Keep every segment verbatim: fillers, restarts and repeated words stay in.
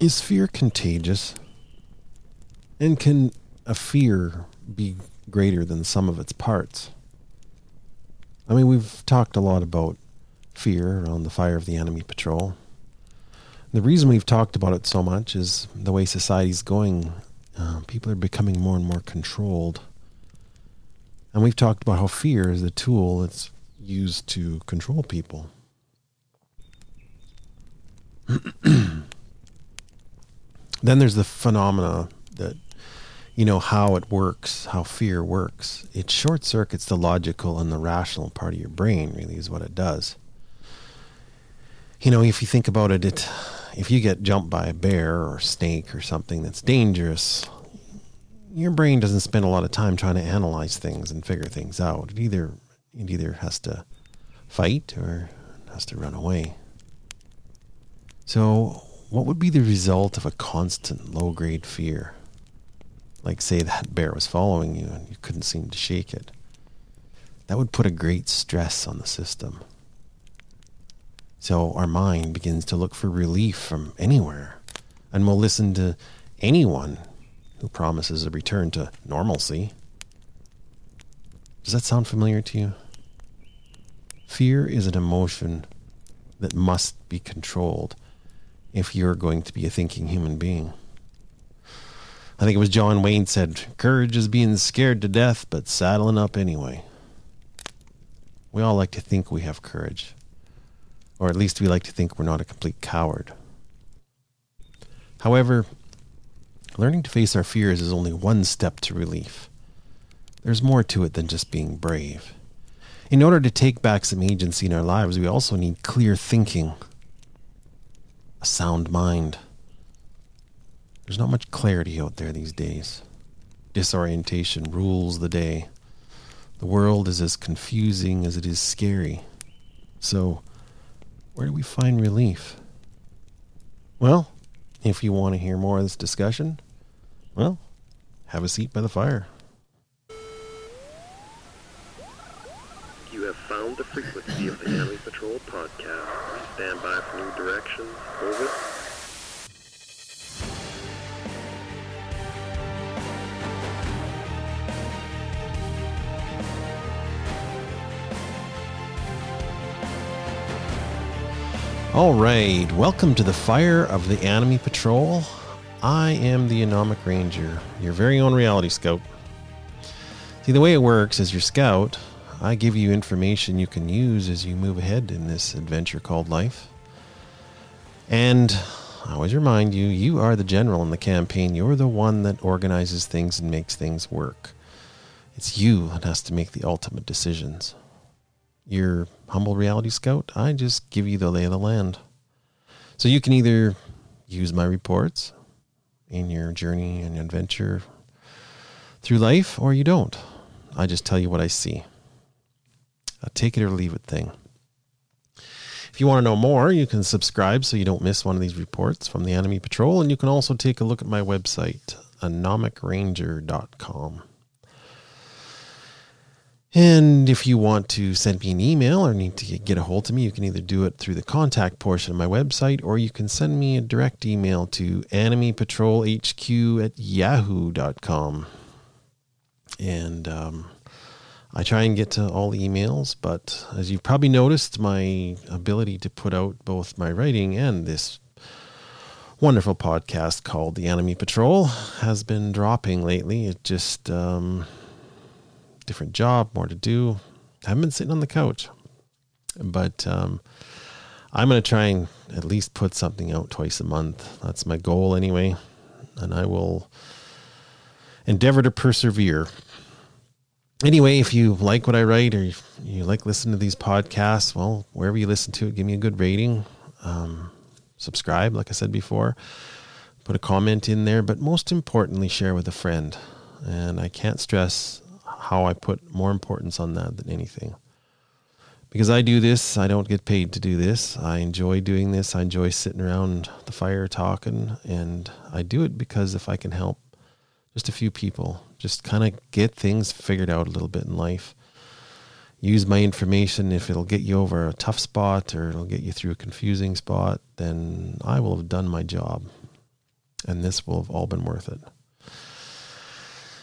Is fear contagious? And can a fear be greater than some of its parts? I mean, we've talked a lot about fear around the fire of the enemy patrol. The reason we've talked about it so much is the way society's going. Uh, people are becoming more and more controlled. And we've talked about how fear is a tool that's used to control people. Then there's the phenomena that, you know, how it works, how fear works. It short circuits the logical and the rational part of your brain, really, is what it does. You know, if you think about it, it if you get jumped by a bear or a snake or something that's dangerous, your brain doesn't spend a lot of time trying to analyze things and figure things out. It either it either has to fight or it has to run away. So what would be the result of a constant low-grade fear? Like, say that bear was following you and you couldn't seem to shake it. That would put a great stress on the system. So our mind begins to look for relief from anywhere, and will listen to anyone who promises a return to normalcy. Does that sound familiar to you? Fear is an emotion that must be controlled if you're going to be a thinking human being. I think it was John Wayne said, "Courage is being scared to death, but saddling up anyway." We all like to think we have courage. Or at least we like to think we're not a complete coward. However, learning to face our fears is only one step to relief. There's more to it than just being brave. In order to take back some agency in our lives, we also need clear thinking, a sound mind. There's not much clarity out there these days. Disorientation rules the day. The world is as confusing as it is scary. So, where do we find relief? Well, if you want to hear more of this discussion, well, have a seat by the fire. You have found the frequency of the Enemy Patrol podcast. Stand by for new directions. Over. All right, welcome to the Fire of the Enemy Patrol. I am the Anomic Ranger, your very own reality scout. See, the way it works is your scout, I give you information you can use as you move ahead in this adventure called life. And I always remind you, you are the general in the campaign. You're the one that organizes things and makes things work. It's you that has to make the ultimate decisions. Your humble reality scout, I just give you the lay of the land. So you can either use my reports in your journey and adventure through life, or you don't. I just tell you what I see. A take it or leave it thing. If you want to know more, you can subscribe so you don't miss one of these reports from the Enemy Patrol. And you can also take a look at my website, anomic ranger dot com. And if you want to send me an email or need to get a hold of me, you can either do it through the contact portion of my website, or you can send me a direct email to enemy patrol h q at yahoo dot com. And um, I try and get to all the emails, but as you've probably noticed, my ability to put out both my writing and this wonderful podcast called The Enemy Patrol has been dropping lately. It just... Um, different job, more to do. I haven't been sitting on the couch, but um, I'm going to try and at least put something out twice a month. That's my goal anyway. And I will endeavor to persevere. Anyway, if you like what I write or you like listening to these podcasts, well, wherever you listen to it, give me a good rating. Um, subscribe, like I said before, put a comment in there, but most importantly, share with a friend. And I can't stress how I put more importance on that than anything. Because I do this, I don't get paid to do this. I enjoy doing this. I enjoy sitting around the fire talking. And I do it because if I can help just a few people, just kind of get things figured out a little bit in life. Use my information. If it'll get you over a tough spot or it'll get you through a confusing spot, then I will have done my job. and this will have all been worth it.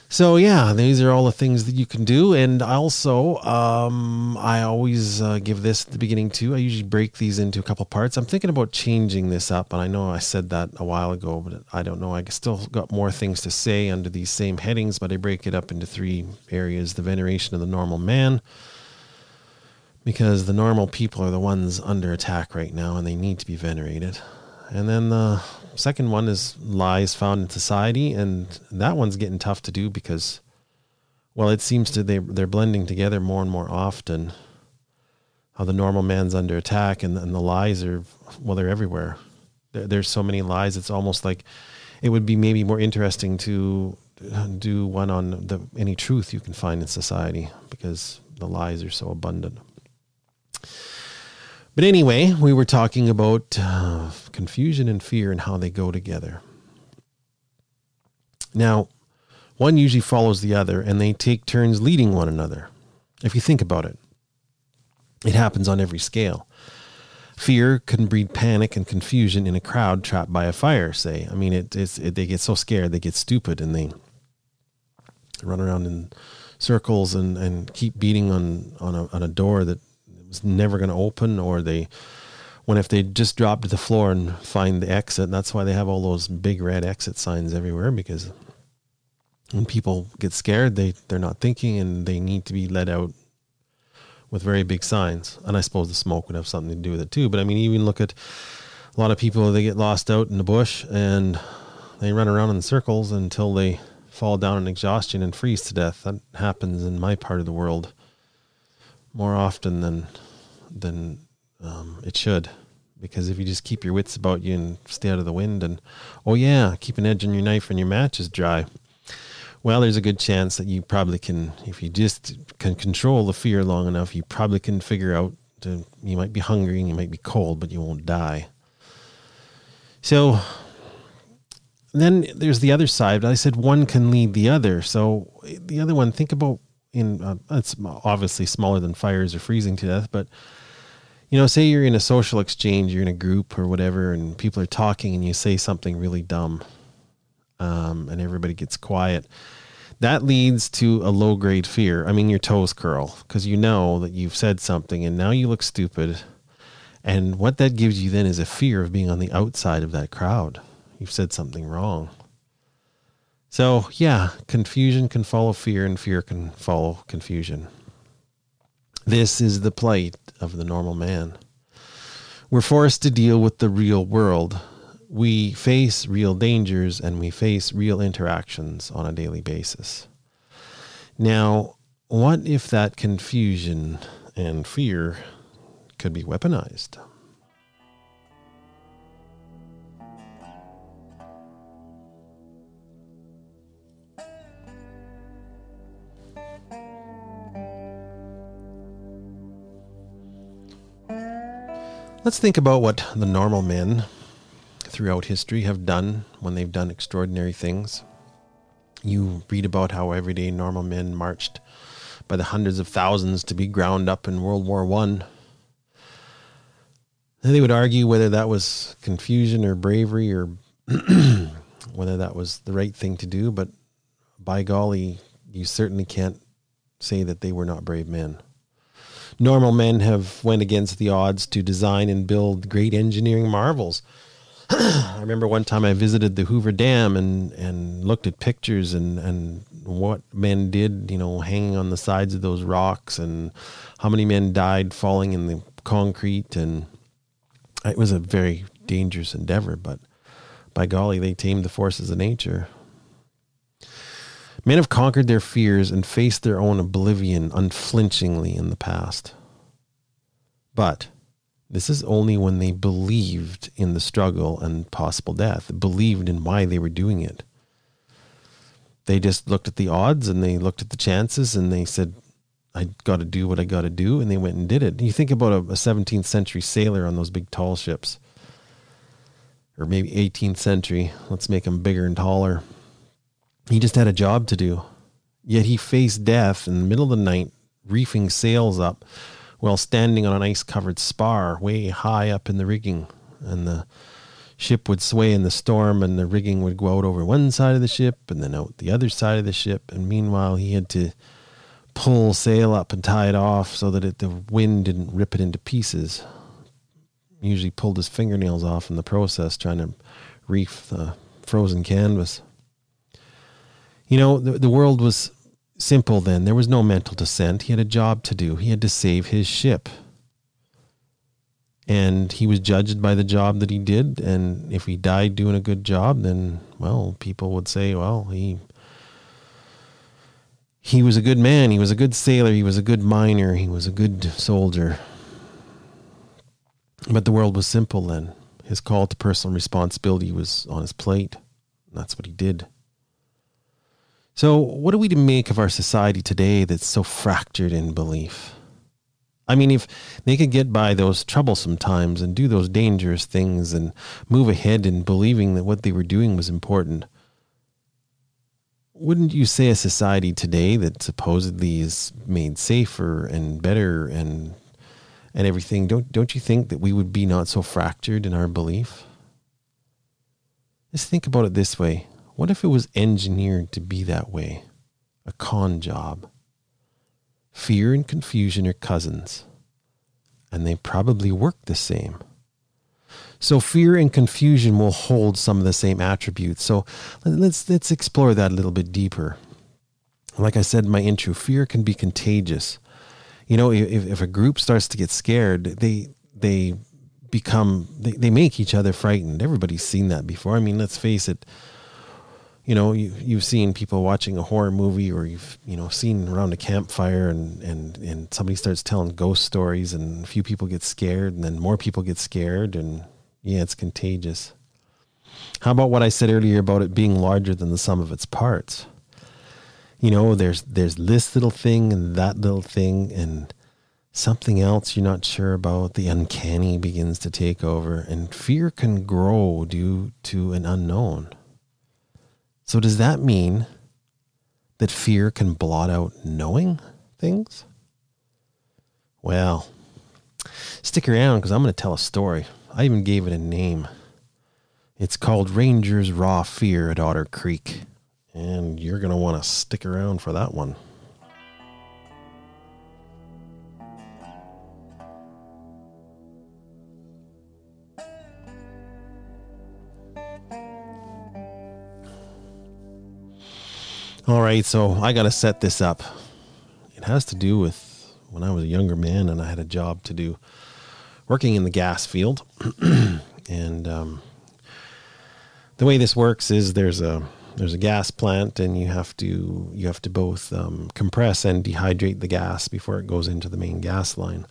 So yeah, these are all the things that you can do. And also, um, I always uh, give this at the beginning too. I usually break these into a couple parts. I'm thinking about changing this up, and I know I said that a while ago, but I don't know. I still got more things to say under these same headings, but I break it up into three areas. The veneration of the normal man, because the normal people are the ones under attack right now, and they need to be venerated. And then the second one is lies found in society, and that one's getting tough to do because, well, it seems to they, they're blending together more and more often. How the normal man's under attack, and, and the lies are, well, they're everywhere. There, there's so many lies, it's almost like it would be maybe more interesting to do one on the any truth you can find in society because the lies are so abundant. But anyway, we were talking about uh, confusion and fear and how they go together. Now, one usually follows the other, and they take turns leading one another. If you think about it, it happens on every scale. Fear can breed panic and confusion in a crowd trapped by a fire, say. I mean, it, it's, it, they get so scared, they get stupid, and they run around in circles and, and keep beating on, on, a, on a door that never going to open, or they when if they just drop to the floor and find the exit. And that's why they have all those big red exit signs everywhere, because when people get scared, they they're not thinking, and they need to be let out with very big signs. And I suppose the smoke would have something to do with it too, but I mean, even look at a lot of people, they get lost out in the bush and they run around in circles until they fall down in exhaustion and freeze to death. That happens in my part of the world more often than than um, it should, because if you just keep your wits about you and stay out of the wind, and oh yeah, keep an edge on your knife and your match is dry, well, there's a good chance that you probably can, if you just can control the fear long enough, you probably can figure out to, you might be hungry and you might be cold, but you won't die. So then there's the other side. I said one can lead the other. So the other one, think about in uh, it's obviously smaller than fires or freezing to death, but you know, say you're in a social exchange, you're in a group or whatever, and people are talking and you say something really dumb, um, and everybody gets quiet. That leads to a low grade fear. I mean, your toes curl because you know that you've said something and now you look stupid. And what that gives you then is a fear of being on the outside of that crowd. You've said something wrong. So yeah, confusion can follow fear, and fear can follow confusion. This is the plight of the normal man. We're forced to deal with the real world. We face real dangers, and we face real interactions on a daily basis. Now, what if that confusion and fear could be weaponized? Let's think about what the normal men throughout history have done when they've done extraordinary things. You read about how everyday normal men marched by the hundreds of thousands to be ground up in World War One. They would argue whether that was confusion or bravery, or whether that was the right thing to do, but by golly, you certainly can't say that they were not brave men. Normal men have went against the odds to design and build great engineering marvels. I remember one time I visited the Hoover Dam and, and looked at pictures and, and what men did, you know, hanging on the sides of those rocks, and how many men died falling in the concrete. And it was a very dangerous endeavor, but by golly, they tamed the forces of nature. Men have conquered their fears and faced their own oblivion unflinchingly in the past. But this is only when they believed in the struggle and possible death, believed in why they were doing it. They just looked at the odds and they looked at the chances and they said, I got to do what I got to do. And they went and did it. You think about a, a seventeenth century sailor on those big tall ships, or maybe eighteenth century. Let's make them bigger and taller. He just had a job to do, yet he faced death in the middle of the night, reefing sails up while standing on an ice-covered spar way high up in the rigging, and the ship would sway in the storm and the rigging would go out over one side of the ship and then out the other side of the ship. And meanwhile, he had to pull sail up and tie it off so that it, the wind didn't rip it into pieces. He usually pulled his fingernails off in the process trying to reef the frozen canvas. You know, the, the world was simple then. There was no mental dissent. He had a job to do. He had to save his ship. And he was judged by the job that he did. And if he died doing a good job, then, well, people would say, well, he he was a good man. He was a good sailor. He was a good miner. He was a good soldier. But the world was simple then. His call to personal responsibility was on his plate. That's what he did. So what are we to make of our society today that's so fractured in belief? I mean, if they could get by those troublesome times and do those dangerous things and move ahead in believing that what they were doing was important, wouldn't you say a society today that supposedly is made safer and better and and everything, don't don't you think that we would be not so fractured in our belief? Just think about it this way. What if it was engineered to be that way? A con job. Fear and confusion are cousins, and they probably work the same. So fear and confusion will hold some of the same attributes. So let's let's explore that a little bit deeper. Like I said in my intro, fear can be contagious. You know, if, if a group starts to get scared, they they become they, they make each other frightened. Everybody's seen that before. I mean, let's face it. You know, you, you've seen people watching a horror movie, or you've, you know, seen around a campfire and, and, and somebody starts telling ghost stories and a few people get scared and then more people get scared and yeah, it's contagious. How about what I said earlier about it being larger than the sum of its parts? You know, there's, there's this little thing and that little thing and something else you're not sure about. The uncanny begins to take over and fear can grow due to an unknown. So does that mean that fear can blot out knowing things? Well, stick around because I'm going to tell a story. I even gave it a name. It's called Ranger's Raw Fear at Otter Creek. And you're going to want to stick around for that one. All right, so I got to set this up. It has to do with when I was a younger man and I had a job to do working in the gas field. and um, the way this works is there's a there's a gas plant and you have to you have to both um, compress and dehydrate the gas before it goes into the main gas line.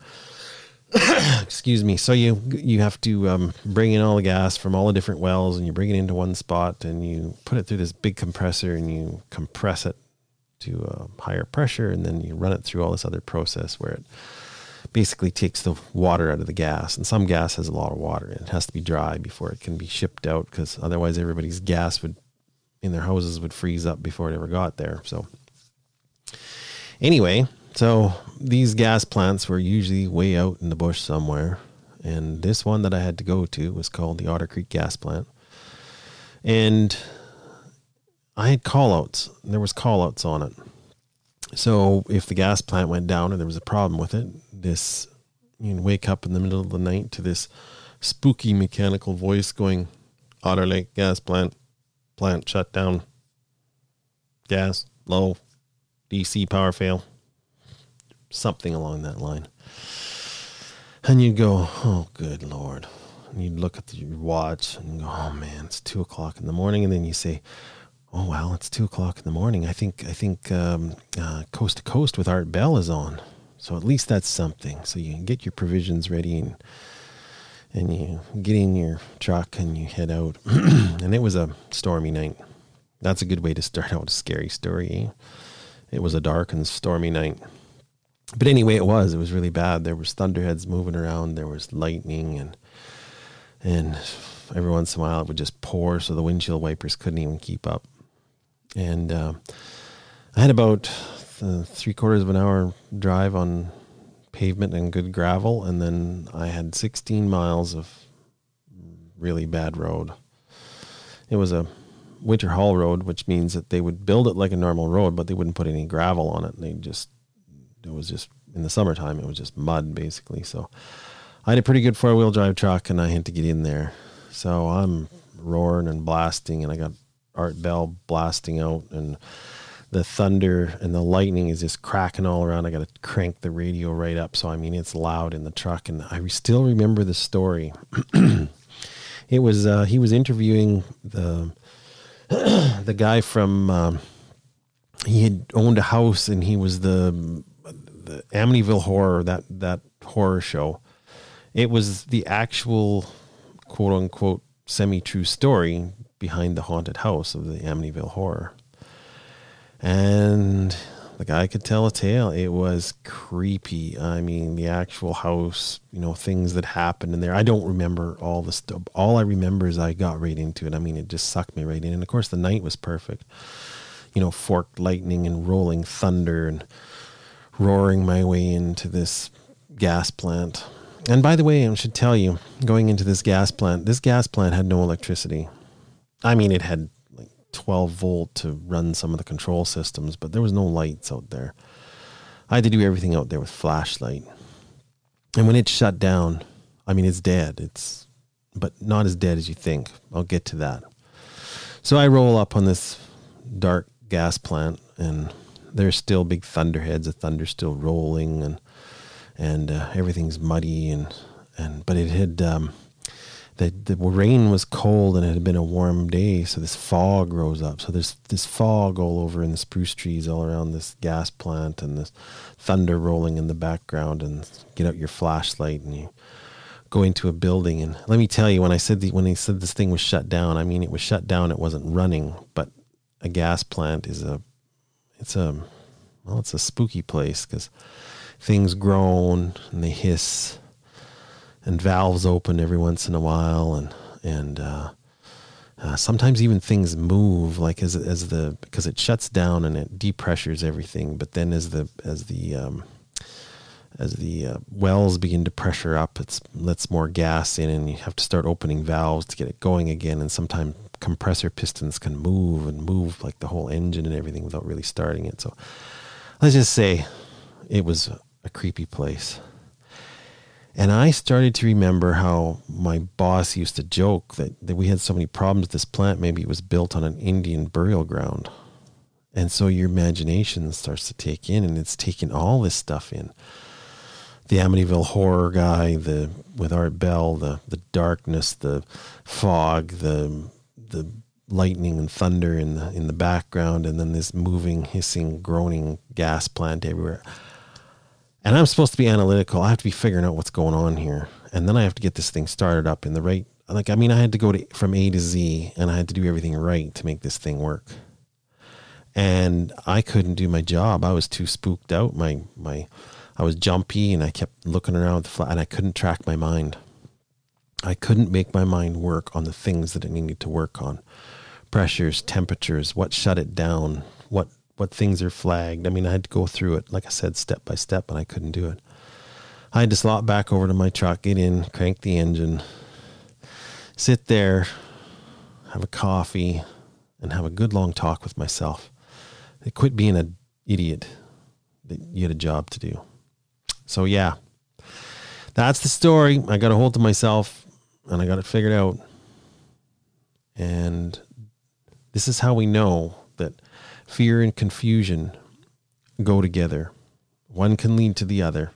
Excuse me. So you you have to um, bring in all the gas from all the different wells and you bring it into one spot and you put it through this big compressor and you compress it to a higher pressure and then you run it through all this other process where it basically takes the water out of the gas. And some gas has a lot of water and it has to be dry before it can be shipped out because otherwise everybody's gas would in their houses would freeze up before it ever got there. So anyway... So these gas plants were usually way out in the bush somewhere. And this one that I had to go to was called the Otter Creek Gas Plant. And I had call-outs. There was call-outs on it. So if the gas plant went down or there was a problem with it, this you'd wake up in the middle of the night to this spooky mechanical voice going, Otter Lake Gas Plant, plant shut down, gas low, D C power fail. Something along that line. And you'd go, oh, good Lord. And you'd look at your watch and go, oh, man, it's two o'clock in the morning. And then you say, oh, well, it's two o'clock in the morning. I think I think um, uh, Coast to Coast with Art Bell is on. So at least that's something. So you can get your provisions ready and, and you get in your truck and you head out. And it was a stormy night. That's a good way to start out a scary story, eh? It was a dark and stormy night. But anyway, it was, it was really bad. There was thunderheads moving around. There was lightning and, and every once in a while it would just pour. So the windshield wipers couldn't even keep up. And, uh, I had about th- three quarters of an hour drive on pavement and good gravel. And then I had sixteen miles of really bad road. It was a winter haul road, which means that they would build it like a normal road, but they wouldn't put any gravel on it. They just, it was just, in the summertime, it was just mud, basically. So I had a pretty good four-wheel drive truck, and I had to get in there. So I'm roaring and blasting, and I got Art Bell blasting out, and the thunder and the lightning is just cracking all around. I got to crank the radio right up. So, I mean, it's loud in the truck, and I still remember the story. It was, uh, he was interviewing the, the guy from, um, he had owned a house, and he was the, the Amityville Horror, that, that horror show. It was the actual quote unquote semi-true story behind the haunted house of the Amityville Horror. And the guy could tell a tale. It was creepy. I mean, the actual house, you know, things that happened in there. I don't remember all the stuff. All I remember is I got right into it. I mean, it just sucked me right in. And of course the night was perfect, you know, forked lightning and rolling thunder and roaring my way into this gas plant. And by the way, I should tell you, going into this gas plant, this gas plant had no electricity. I mean, it had like twelve volt to run some of the control systems, but there was no lights out there. I had to do everything out there with flashlight. And when it shut down, I mean, it's dead. It's, but not as dead as you think. I'll get to that. So I roll up on this dark gas plant, and there's still big thunderheads. The thunder's still rolling, and and uh, everything's muddy, and, and but it had, um, the, the rain was cold, and it had been a warm day, so this fog rose up. So there's this fog all over, in the spruce trees all around this gas plant, and this thunder rolling in the background, and get out your flashlight, and you go into a building. And let me tell you, when I said the, when they said this thing was shut down, I mean, it was shut down, it wasn't running, but a gas plant is a, it's a, well, it's a spooky place, because things groan and they hiss, and valves open every once in a while, and and uh, uh, sometimes even things move, like as as the because it shuts down and it depressures everything. But then as the as the um, as the uh, wells begin to pressure up, it lets more gas in, and you have to start opening valves to get it going again. And sometimes compressor pistons can move and move like the whole engine and everything without really starting it. So let's just say it was a creepy place. And I started to remember how my boss used to joke that, that we had so many problems with this plant, maybe it was built on an Indian burial ground. And so your imagination starts to take in, and it's taking all this stuff in. The Amityville Horror guy, the with Art Bell, the the darkness, the fog, the the lightning and thunder in the in the background, and then this moving, hissing, groaning gas plant everywhere. And I'm supposed to be analytical. I have to be figuring out what's going on here. And then I have to get this thing started up in the right. Like, I mean, I had to go to, from A to Z, and I had to do everything right to make this thing work. And I couldn't do my job. I was too spooked out. My, my, I was jumpy, and I kept looking around with the flat, and I couldn't track my mind. I couldn't make my mind work on the things that it needed to work on. Pressures, temperatures, what shut it down, what, what things are flagged. I mean, I had to go through it, like I said, step by step, and I couldn't do it. I had to slot back over to my truck, get in, crank the engine, sit there, have a coffee, and have a good long talk with myself. I quit being an idiot that you had a job to do. So yeah, that's the story. I got a hold to myself, and I got it figured out. And this is how we know that fear and confusion go together. One can lead to the other.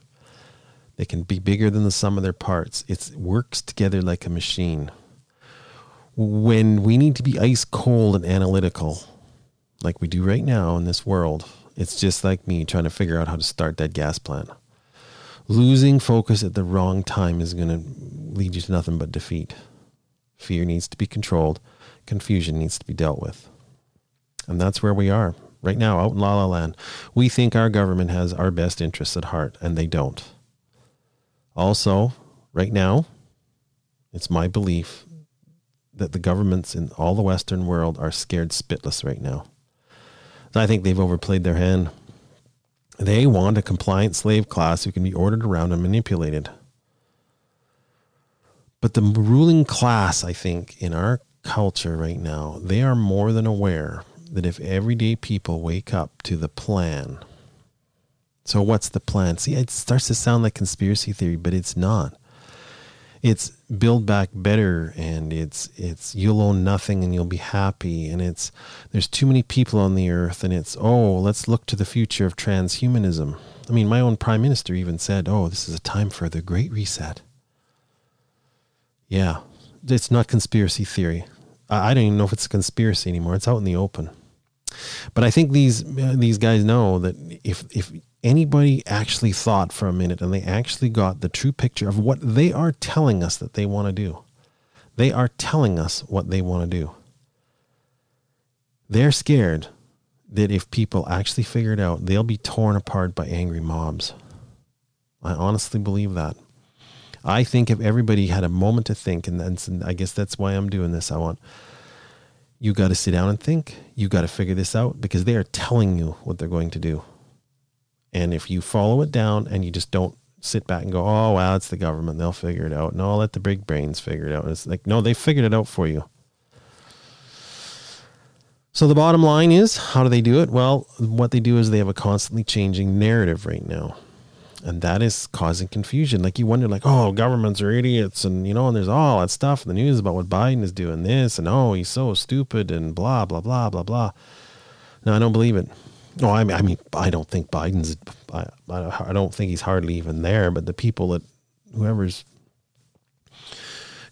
They can be bigger than the sum of their parts. It works together like a machine. When we need to be ice cold and analytical, like we do right now in this world, it's just like me trying to figure out how to start that gas plant. Losing focus at the wrong time is going to lead you to nothing but defeat. Fear needs to be controlled. Confusion needs to be dealt with. And that's where we are right now, out in La La Land. We think our government has our best interests at heart, and they don't. Also, right now, it's my belief that the governments in all the Western world are scared spitless right now. I think they've overplayed their hand. They want a compliant slave class who can be ordered around and manipulated. But the ruling class, I think, in our culture right now, they are more than aware that if everyday people wake up to the plan. So what's the plan? See, it starts to sound like conspiracy theory, but it's not. It's build back better, and it's it's you'll own nothing and you'll be happy, and it's there's too many people on the earth, and it's, oh, let's look to the future of transhumanism. I mean, my own prime minister even said, oh, this is a time for the Great Reset. Yeah, it's not conspiracy theory. I don't even know if it's a conspiracy anymore. It's out in the open. But I think these these guys know that if if anybody actually thought for a minute and they actually got the true picture of what they are telling us that they want to do, they are telling us what they want to do. They're scared that if people actually figure it out, they'll be torn apart by angry mobs. I honestly believe that. I think if everybody had a moment to think, and that's, I guess that's why I'm doing this. I want, you got to sit down and think. You got to figure this out, because they are telling you what they're going to do. And if you follow it down and you just don't sit back and go, oh, well, it's the government, they'll figure it out. No, let the big brains figure it out. It's like, no, they figured it out for you. So the bottom line is, how do they do it? Well, what they do is they have a constantly changing narrative right now. And that is causing confusion. Like, you wonder, like, oh, governments are idiots, and, you know, and there's all that stuff in the news about what Biden is doing this, and, oh, he's so stupid, and blah, blah, blah, blah, blah. No, I don't believe it. No, I mean, I mean, I don't think Biden's, I, I don't think he's hardly even there, but the people that, whoever's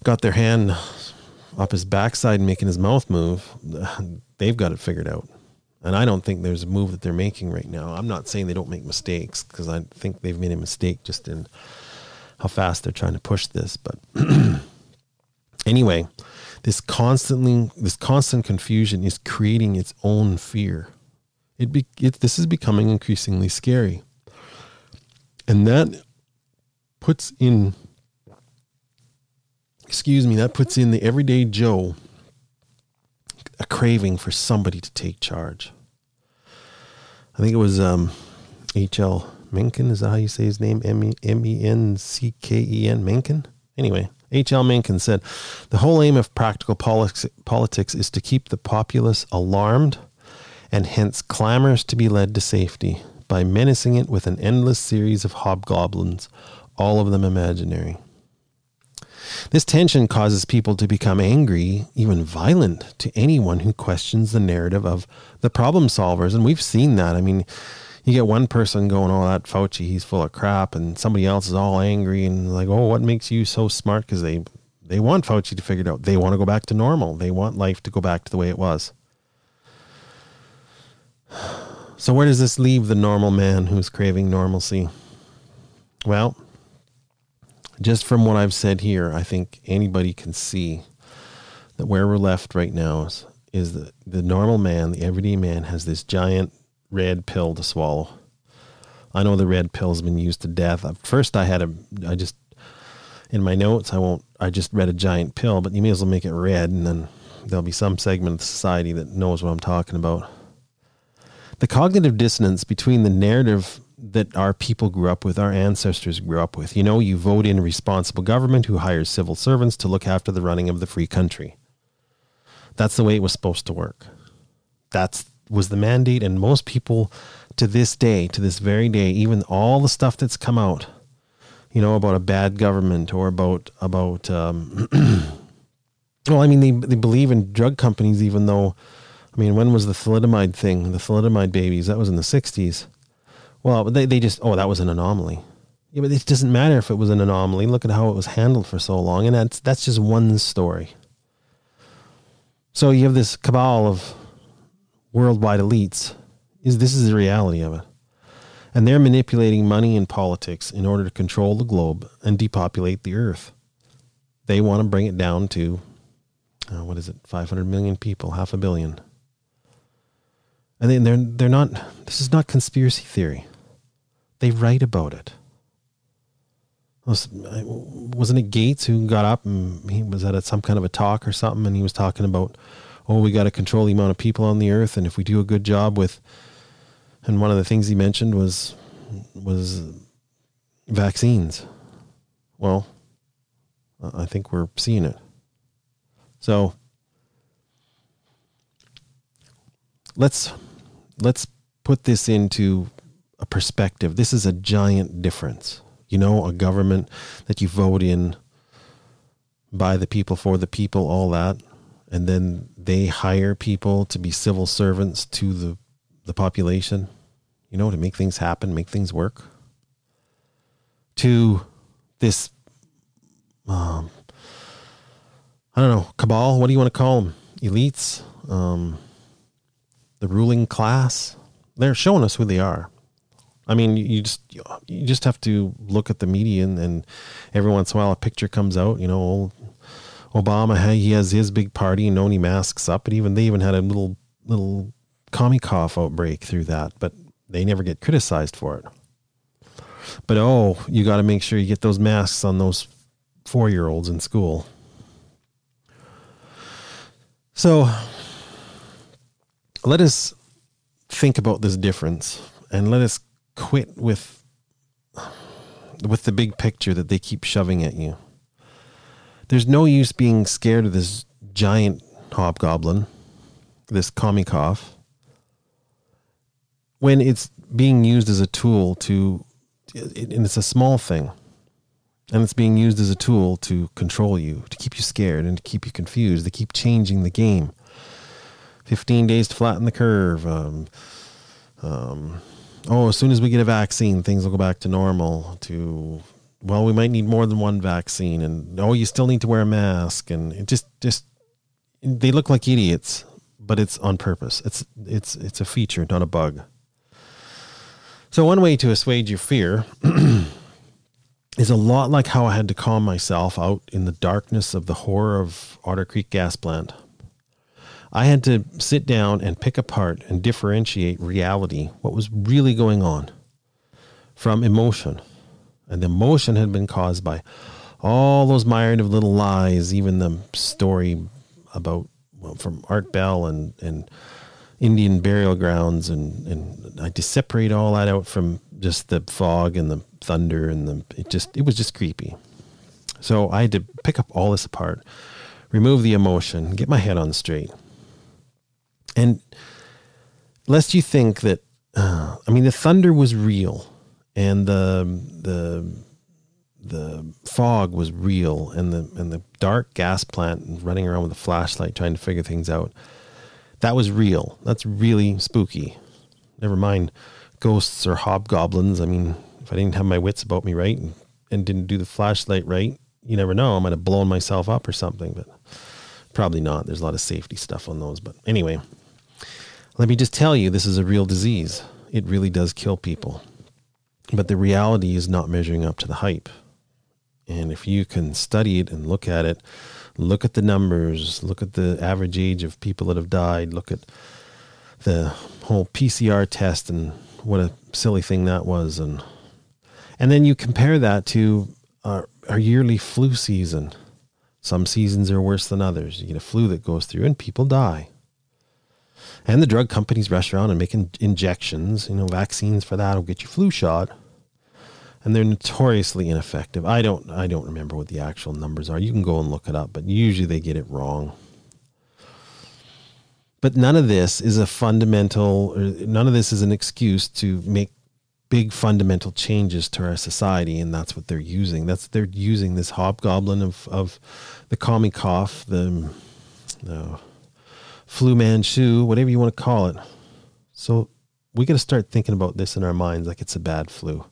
got their hand up his backside making his mouth move, they've got it figured out. And I don't think there's a move that they're making right now. I'm not saying they don't make mistakes, because I think they've made a mistake just in how fast they're trying to push this. But anyway, this constantly, this constant confusion is creating its own fear. It be, it, this is becoming increasingly scary. And that puts in, excuse me, that puts in the everyday Joe a craving for somebody to take charge. I think it was um, H L Mencken. Is that how you say his name? M E N C K E N Mencken? Anyway, H L Mencken said, the whole aim of practical politics is to keep the populace alarmed and hence clamors to be led to safety by menacing it with an endless series of hobgoblins, all of them imaginary. This tension causes people to become angry, even violent, to anyone who questions the narrative of the problem solvers. And we've seen that. I mean, you get one person going, oh, that Fauci, he's full of crap. And somebody else is all angry and like, oh, what makes you so smart? Because they, they want Fauci to figure it out. They want to go back to normal. They want life to go back to the way it was. So where does this leave the normal man who's craving normalcy? Well, just from what I've said here, I think anybody can see that where we're left right now is, is the, the normal man, the everyday man, has this giant red pill to swallow. I know the red pill has been used to death. At first I had a, I just, in my notes, I won't, I just read a giant pill, but you may as well make it red, and then there'll be some segment of society that knows what I'm talking about. The cognitive dissonance between the narrative that our people grew up with, our ancestors grew up with. You know, you vote in a responsible government who hires civil servants to look after the running of the free country. That's the way it was supposed to work. That was the mandate. And most people to this day, to this very day, even all the stuff that's come out, you know, about a bad government or about, about, um, well, I mean, they, they believe in drug companies, even though, I mean, when was the thalidomide thing? The thalidomide babies, that was in the sixties. Well, they, they just, oh, that was an anomaly. Yeah, but it doesn't matter if it was an anomaly. Look at how it was handled for so long. And that's, that's just one story. So you have this cabal of worldwide elites. Is this is the reality of it. And they're manipulating money and politics in order to control the globe and depopulate the earth. They want to bring it down to, uh, what is it? five hundred million people, half a billion. And then they're, they're not, this is not conspiracy theory. They write about it. Wasn't it Gates who got up and he was at a, some kind of a talk or something, and he was talking about, oh, we got to control the amount of people on the earth, and if we do a good job with, and one of the things he mentioned was, was vaccines. Well, I think we're seeing it. So let's let's put this into a perspective. This is a giant difference. You know, a government that you vote in by the people, for the people, all that, and then they hire people to be civil servants to the, the population, you know, to make things happen, make things work, to this, um, I don't know, cabal, what do you want to call them? Elites, um, the ruling class. They're showing us who they are. I mean, you just you just have to look at the media, and, and every once in a while a picture comes out. You know, old Obama, he has his big party, you know, and he masks up. But even they even had a little little commie cough outbreak through that, but they never get criticized for it. But oh, you got to make sure you get those masks on those four-year-olds in school. So let us think about this difference, and let us quit with with the big picture that they keep shoving at you. There's no use being scared of this giant hobgoblin, this commie cough, when it's being used as a tool to, and it's a small thing, and it's being used as a tool to control you, to keep you scared and to keep you confused. They keep changing the game. fifteen days to flatten the curve. Um, um, Oh, as soon as we get a vaccine, things will go back to normal. To, well, we might need more than one vaccine, and oh, you still need to wear a mask. And it just, just, they look like idiots, but it's on purpose. It's, it's, it's a feature, not a bug. So one way to assuage your fear is a lot like how I had to calm myself out in the darkness of the horror of Otter Creek Gas Plant. I had to sit down and pick apart and differentiate reality, what was really going on, from emotion. And the emotion had been caused by all those myriad of little lies, even the story about, well, from Art Bell and, and Indian burial grounds. And, and I had to separate all that out from just the fog and the thunder, and the, it just, it was just creepy. So I had to pick up all this apart, remove the emotion, get my head on straight. And lest you think that, uh, I mean, the thunder was real, and the the the fog was real, and the and the dark gas plant and running around with a flashlight trying to figure things out, that was real. That's really spooky. Never mind ghosts or hobgoblins. I mean, if I didn't have my wits about me, right, and, and didn't do the flashlight right, you never know. I might have blown myself up or something, but probably not. There's a lot of safety stuff on those. But anyway, let me just tell you, this is a real disease. It really does kill people. But the reality is not measuring up to the hype. And if you can study it and look at it, look at the numbers, look at the average age of people that have died, look at the whole P C R test and what a silly thing that was. And and then you compare that to our, our yearly flu season. Some seasons are worse than others. You get a flu that goes through and people die. And the drug companies rush around and make in- injections, you know, vaccines for that will get you flu shot. And they're notoriously ineffective. I don't, I don't remember what the actual numbers are. You can go and look it up, but usually they get it wrong. But none of this is a fundamental, or none of this is an excuse to make big fundamental changes to our society, and that's what they're using. That's they're using this hobgoblin of, of the commie cough, the uh, flu Manchu, whatever you want to call it. So we got to start thinking about this in our minds, like it's a bad flu.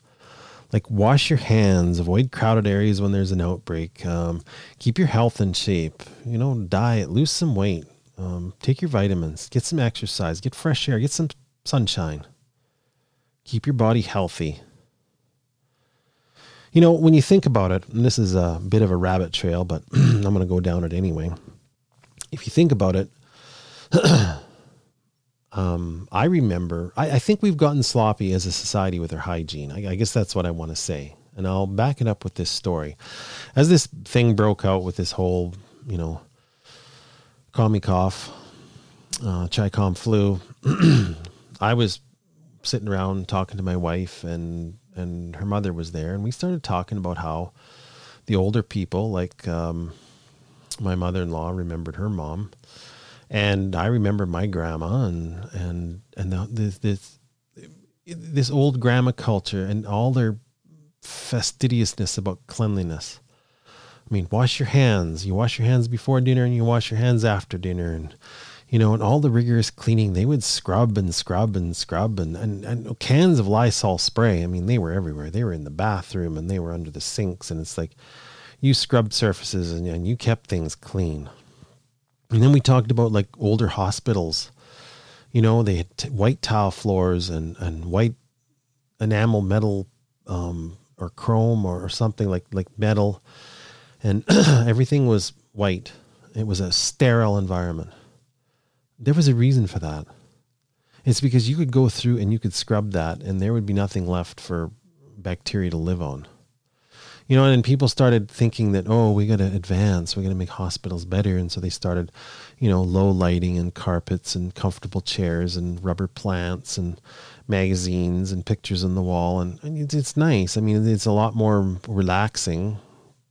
Like, wash your hands, avoid crowded areas when there's an outbreak, um, keep your health in shape, you know, diet, lose some weight, um, take your vitamins, get some exercise, get fresh air, get some sunshine. Keep your body healthy. You know, when you think about it, and this is a bit of a rabbit trail, but I'm going to go down it anyway. If you think about it, um, I remember, I, I think we've gotten sloppy as a society with our hygiene. I, I guess that's what I want to say. And I'll back it up with this story. As this thing broke out with this whole, you know, commie cough, uh, Chi-Com flu, I was sitting around talking to my wife, and and her mother was there, and we started talking about how the older people, like um, my mother-in-law remembered her mom. And I remember my grandma and, and, and the, this, this, this old grandma culture and all their fastidiousness about cleanliness. I mean, wash your hands. You wash your hands before dinner and you wash your hands after dinner. And, you know, and all the rigorous cleaning, they would scrub and scrub and scrub and, and, and cans of Lysol spray. I mean, they were everywhere. They were in the bathroom and they were under the sinks. And it's like you scrubbed surfaces and, and you kept things clean. And then we talked about like older hospitals, you know, they had t- white tile floors and, and white enamel metal, um, or chrome or, or something like, like metal, and everything was white. It was a sterile environment. There was a reason for that. It's because you could go through and you could scrub that and there would be nothing left for bacteria to live on. You know, and people started thinking that, oh, we got to advance. We're going to make hospitals better. And so they started, you know, low lighting and carpets and comfortable chairs and rubber plants and magazines and pictures on the wall. And, and it's, it's nice. I mean, it's a lot more relaxing,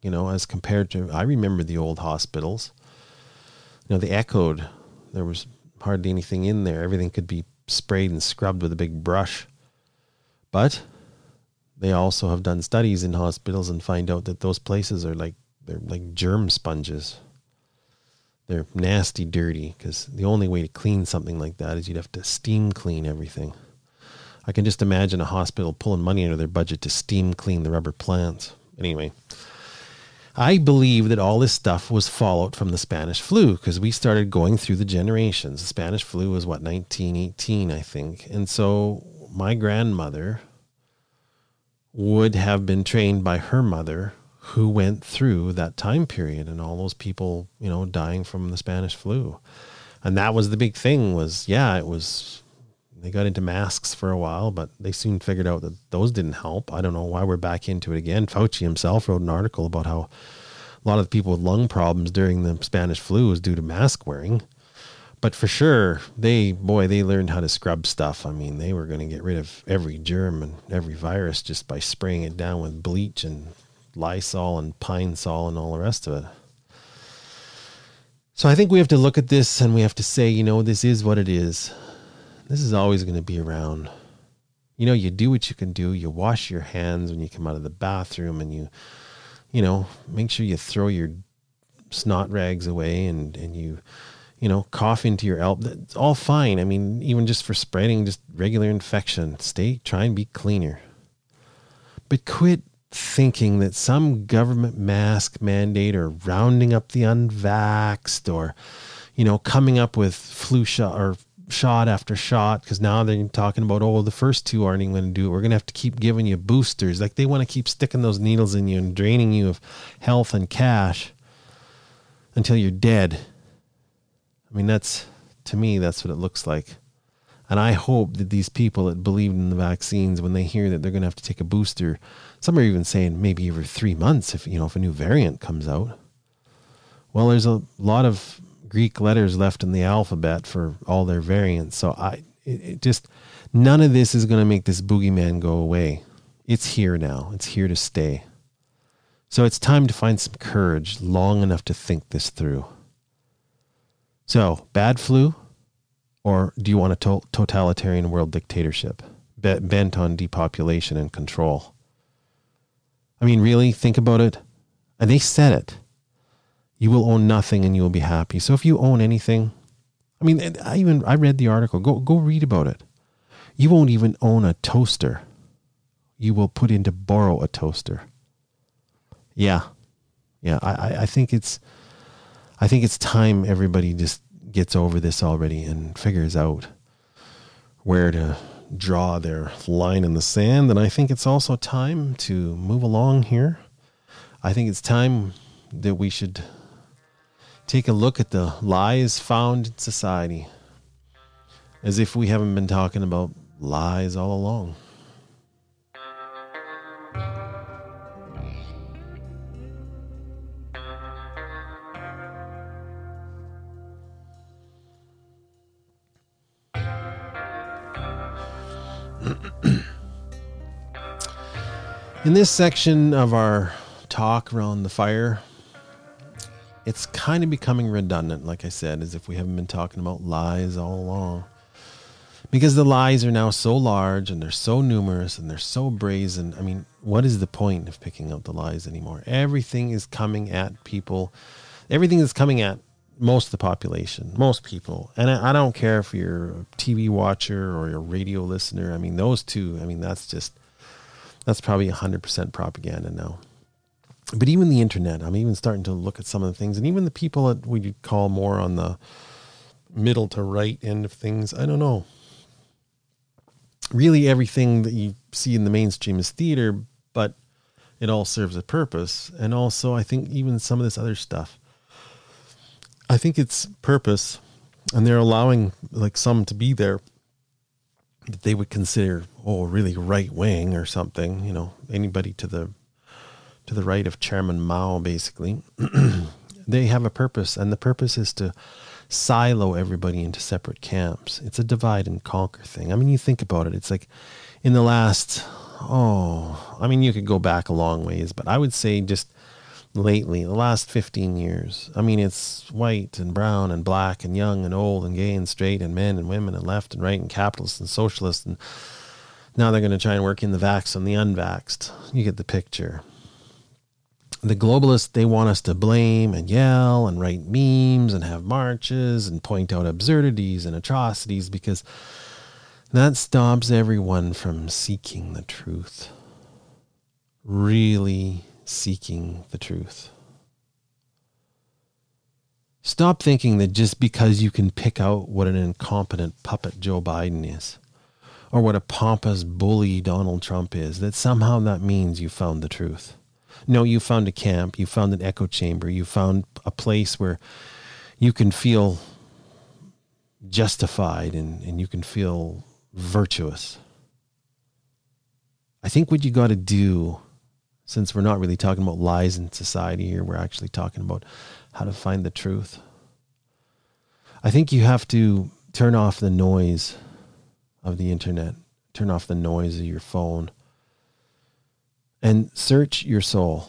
you know, as compared to, I remember the old hospitals. You know, they echoed. There was hardly anything in there. Everything could be sprayed and scrubbed with a big brush. But they also have done studies in hospitals and find out that those places are like, they're like germ sponges. They're nasty, dirty, because the only way to clean something like that is you'd have to steam clean everything. I can just imagine a hospital pulling money out of their budget to steam clean the rubber plants. Anyway, I believe that all this stuff was fallout from the Spanish flu, because we started going through the generations. The Spanish flu was what, nineteen eighteen, I think. And so my grandmother would have been trained by her mother, who went through that time period and all those people, you know, dying from the Spanish flu. And that was the big thing was, yeah, it was, they got into masks for a while, but they soon figured out that those didn't help. I don't know why we're back into it again. Fauci himself wrote an article about how a lot of the people with lung problems during the Spanish flu was due to mask wearing. But for sure, they, boy, they learned how to scrub stuff. I mean, they were going to get rid of every germ and every virus just by spraying it down with bleach and Lysol and Pine Sol and all the rest of it. So I think we have to look at this and we have to say, you know, this is what it is. This is always going to be around. You know, you do what you can do. You wash your hands when you come out of the bathroom and you, you know, make sure you throw your snot rags away and, and you... you know, cough into your elbow. It's all fine. I mean, even just for spreading just regular infection, stay, try and be cleaner. But quit thinking that some government mask mandate or rounding up the unvaxxed or, you know, coming up with flu shot or shot after shot, because now they're talking about, oh, the first two aren't even going to do it. We're going to have to keep giving you boosters. Like they want to keep sticking those needles in you and draining you of health and cash until you're dead. I mean, that's, to me, that's what it looks like. And I hope that these people that believed in the vaccines, when they hear that they're going to have to take a booster, some are even saying maybe every three months if, you know, if a new variant comes out. Well, there's a lot of Greek letters left in the alphabet for all their variants. So I, it, it just, none of this is going to make this boogeyman go away. It's here now. It's here to stay. So it's time to find some courage long enough to think this through. So, bad flu, or do you want a to- totalitarian world dictatorship be- bent on depopulation and control? I mean, really, think about it. And they said it. You will own nothing and you will be happy. So if you own anything, I mean, I even I read the article. Go go read about it. You won't even own a toaster. You will put in to borrow a toaster. Yeah. Yeah, I, I, I think it's... I think it's time everybody just gets over this already and figures out where to draw their line in the sand. And I think it's also time to move along here. I think it's time that we should take a look at the lies found in society, as if we haven't been talking about lies all along. In this section of our talk around the fire, it's kind of becoming redundant, like I said, as if we haven't been talking about lies all along. Because the lies are now so large and they're so numerous and they're so brazen. I mean, what is the point of picking out the lies anymore? Everything is coming at people. Everything is coming at most of the population, most people. And I, I don't care if you're a T V watcher or you're a radio listener. I mean, those two, I mean, that's just, that's probably one hundred percent propaganda now. But even the internet, I'm even starting to look at some of the things, and even the people that we call more on the middle to right end of things, I don't know. Really everything that you see in the mainstream is theater, but it all serves a purpose. And also I think even some of this other stuff, I think it's purpose, and they're allowing like some to be there that they would consider, oh, really right wing or something, you know, anybody to the, to the right of Chairman Mao, basically. They have a purpose, and the purpose is to silo everybody into separate camps. It's a divide and conquer thing. I mean, you think about it. It's like in the last, oh, I mean, you could go back a long ways, but I would say just lately, the last fifteen years, I mean, it's white and brown and black and young and old and gay and straight and men and women and left and right and capitalists and socialists. And now they're going to try and work in the vaxxed and the unvaxxed. You get the picture. The globalists, they want us to blame and yell and write memes and have marches and point out absurdities and atrocities, because that stops everyone from seeking the truth. Really seeking the truth. Stop thinking that just because you can pick out what an incompetent puppet Joe Biden is, or what a pompous bully Donald Trump is, that somehow that means you found the truth. No, you found a camp, you found an echo chamber, you found a place where you can feel justified and, and you can feel virtuous. I think what you got to do, since we're not really talking about lies in society here, we're actually talking about how to find the truth. I think you have to turn off the noise of the internet, turn off the noise of your phone, and search your soul.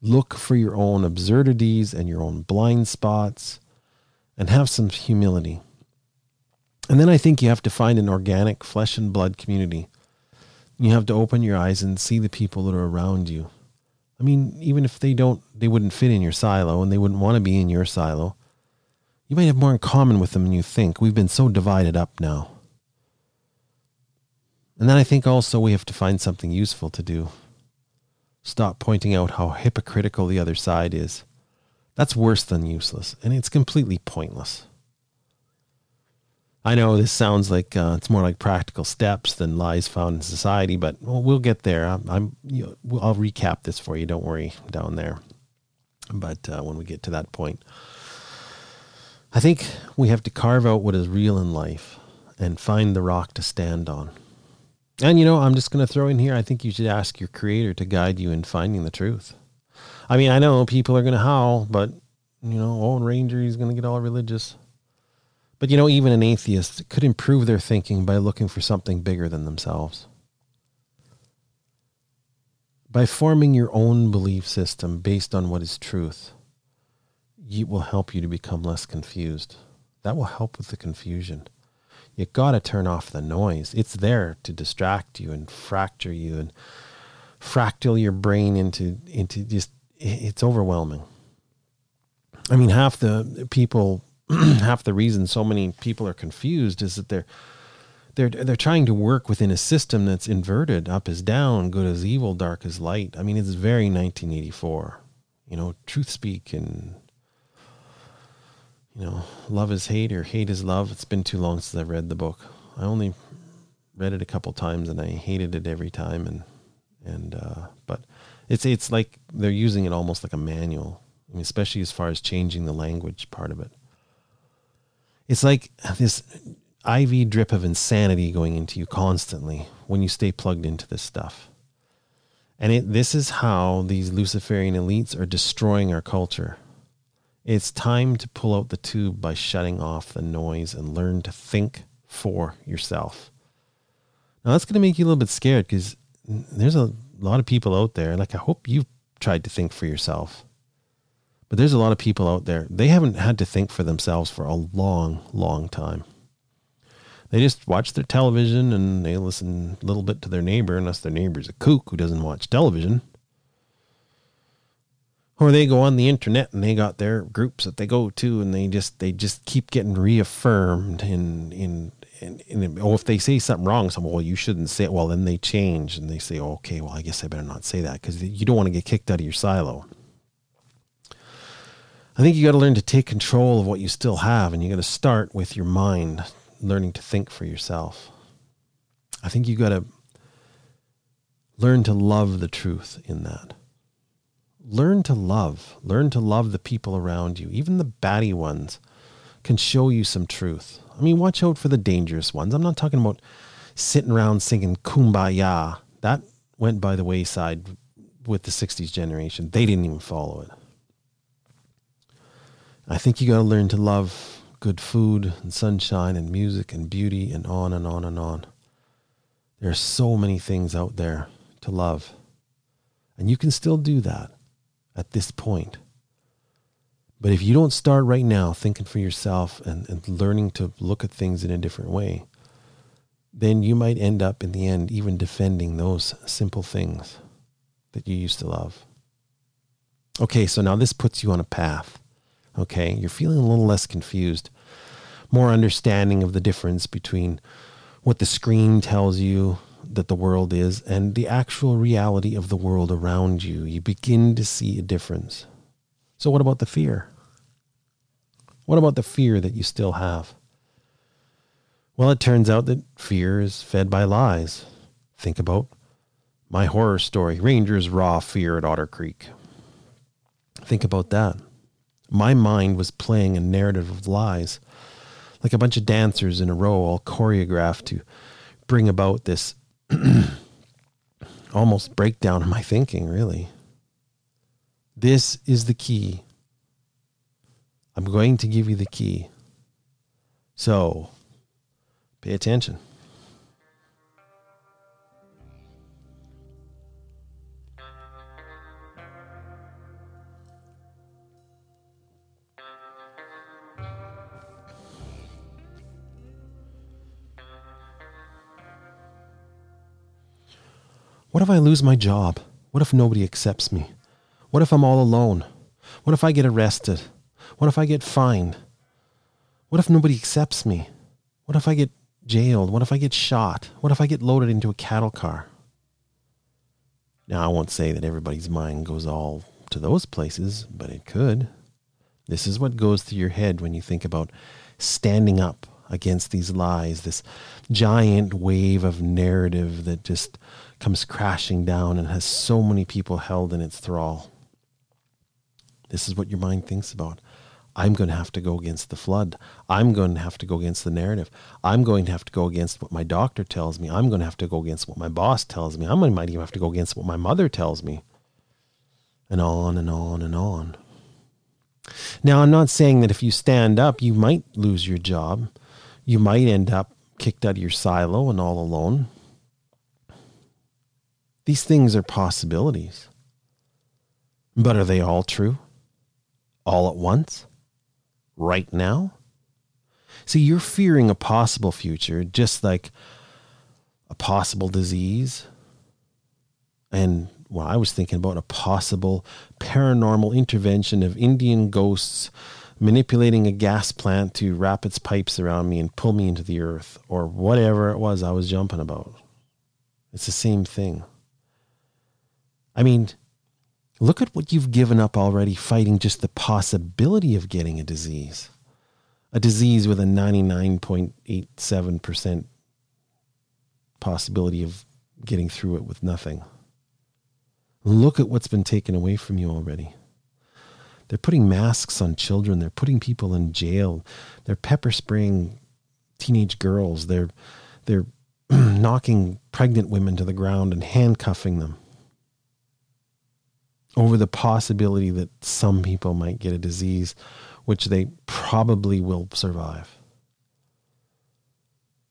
Look for your own absurdities and your own blind spots, and have some humility. And then I think you have to find an organic flesh and blood community. You have to open your eyes and see the people that are around you. I mean, even if they don't, they wouldn't fit in your silo and they wouldn't want to be in your silo, you might have more in common with them than you think. We've been so divided up now. And then I think also we have to find something useful to do. Stop pointing out how hypocritical the other side is. That's worse than useless, and it's completely pointless. I know this sounds like uh, it's more like practical steps than lies found in society, but well, we'll get there. I'm, I'm you know, I'll recap this for you. Don't worry down there. But uh, when we get to that point, I think we have to carve out what is real in life and find the rock to stand on. And, you know, I'm just going to throw in here, I think you should ask your creator to guide you in finding the truth. I mean, I know people are going to howl, but, you know, old Ranger, he's going to get all religious. But, you know, even an atheist could improve their thinking by looking for something bigger than themselves. By forming your own belief system based on what is truth, it will help you to become less confused. That will help with the confusion. You got to turn off the noise. It's there to distract you and fracture you and fractal your brain into, into just, it's overwhelming. I mean, half the people, half the reason so many people are confused is that they're, they're, they're trying to work within a system that's inverted, up is down, good is evil, dark is light. I mean, it's very nineteen eighty-four, you know, truth speak and, you know, love is hate or hate is love. It's been too long since I've read the book. I only read it a couple times and I hated it every time. And, and, uh, but it's, it's like they're using it almost like a manual, I mean, especially as far as changing the language part of it. It's like this I V drip of insanity going into you constantly when you stay plugged into this stuff. And it, this is how these Luciferian elites are destroying our culture. It's time to pull out the tube by shutting off the noise and learn to think for yourself. Now, that's going to make you a little bit scared, because there's a a lot of people out there, like I hope you've tried to think for yourself, but there's a lot of people out there, they haven't had to think for themselves for a long, long time. They just watch their television and they listen a little bit to their neighbor, unless their neighbor's a kook who doesn't watch television. Or they go on the internet and they got their groups that they go to, and they just they just keep getting reaffirmed in in in, in oh, if they say something wrong, someone, well, you shouldn't say it. Well, then they change and they say, oh, okay, well, I guess I better not say that, because you don't want to get kicked out of your silo. I think you got to learn to take control of what you still have, and you got to start with your mind. Learning to think for yourself. I think you got to learn to love the truth in that. Learn to love. Learn to love the people around you. Even the batty ones can show you some truth. I mean, watch out for the dangerous ones. I'm not talking about sitting around singing Kumbaya. That went by the wayside with the sixties generation. They didn't even follow it. I think you got to learn to love good food and sunshine and music and beauty and on and on and on. There are so many things out there to love. And you can still do that at this point. But if you don't start right now thinking for yourself and, and learning to look at things in a different way, then you might end up in the end even defending those simple things that you used to love. Okay, so now this puts you on a path. Okay, you're feeling a little less confused, more understanding of the difference between what the screen tells you that the world is and the actual reality of the world around you. You begin to see a difference. So what about the fear? What about the fear that you still have? Well, it turns out that fear is fed by lies. Think about my horror story, Ranger's Raw Fear at Otter Creek. Think about that. My mind was playing a narrative of lies, like a bunch of dancers in a row, all choreographed to bring about this almost breakdown of my thinking, really. This is the key. I'm going to give you the key. So, pay attention. What if I lose my job? What if nobody accepts me? What if I'm all alone? What if I get arrested? What if I get fined? What if nobody accepts me? What if I get jailed? What if I get shot? What if I get loaded into a cattle car? Now, I won't say that everybody's mind goes all to those places, but it could. This is what goes through your head when you think about standing up against these lies, this giant wave of narrative that just comes crashing down and has so many people held in its thrall. This is what your mind thinks about. I'm going to have to go against the flood. I'm going to have to go against the narrative. I'm going to have to go against what my doctor tells me. I'm going to have to go against what my boss tells me. I might even have to go against what my mother tells me. And on and on and on. Now, I'm not saying that if you stand up, you might lose your job. You might end up kicked out of your silo and all alone. These things are possibilities. But are they all true? All at once? Right now? See, you're fearing a possible future, just like a possible disease. And well, I was thinking about a possible paranormal intervention of Indian ghosts manipulating a gas plant to wrap its pipes around me and pull me into the earth, or whatever it was I was jumping about. It's the same thing. I mean, look at what you've given up already fighting just the possibility of getting a disease. A disease with a ninety-nine point eight seven percent possibility of getting through it with nothing. Look at what's been taken away from you already. They're putting masks on children. They're putting people in jail. They're pepper spraying teenage girls. They're, they're knocking pregnant women to the ground and handcuffing them. Over the possibility that some people might get a disease, which they probably will survive.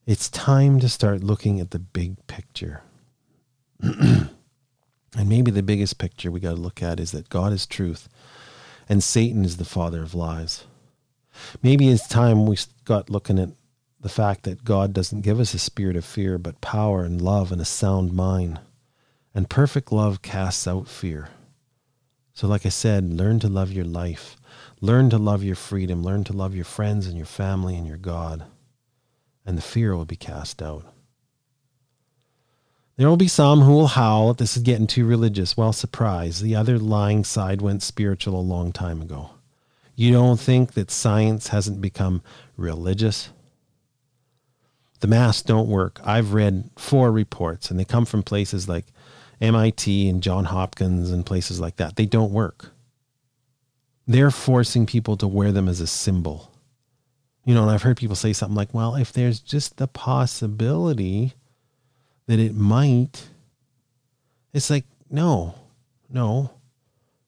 It's time to start looking at the big picture. And maybe the biggest picture we got to look at is that God is truth and Satan is the father of lies. Maybe it's time we got looking at the fact that God doesn't give us a spirit of fear, but power and love and a sound mind. And perfect love casts out fear. So like I said, learn to love your life. Learn to love your freedom. Learn to love your friends and your family and your God. And the fear will be cast out. There will be some who will howl, this is getting too religious. Well, surprise, the other lying side went spiritual a long time ago. You don't think that science hasn't become religious? The masks don't work. I've read four reports, and they come from places like M I T and Johns Hopkins and places like that. They don't work. They're forcing people to wear them as a symbol. You know, and I've heard people say something like, well, if there's just the possibility that it might, it's like, no, no.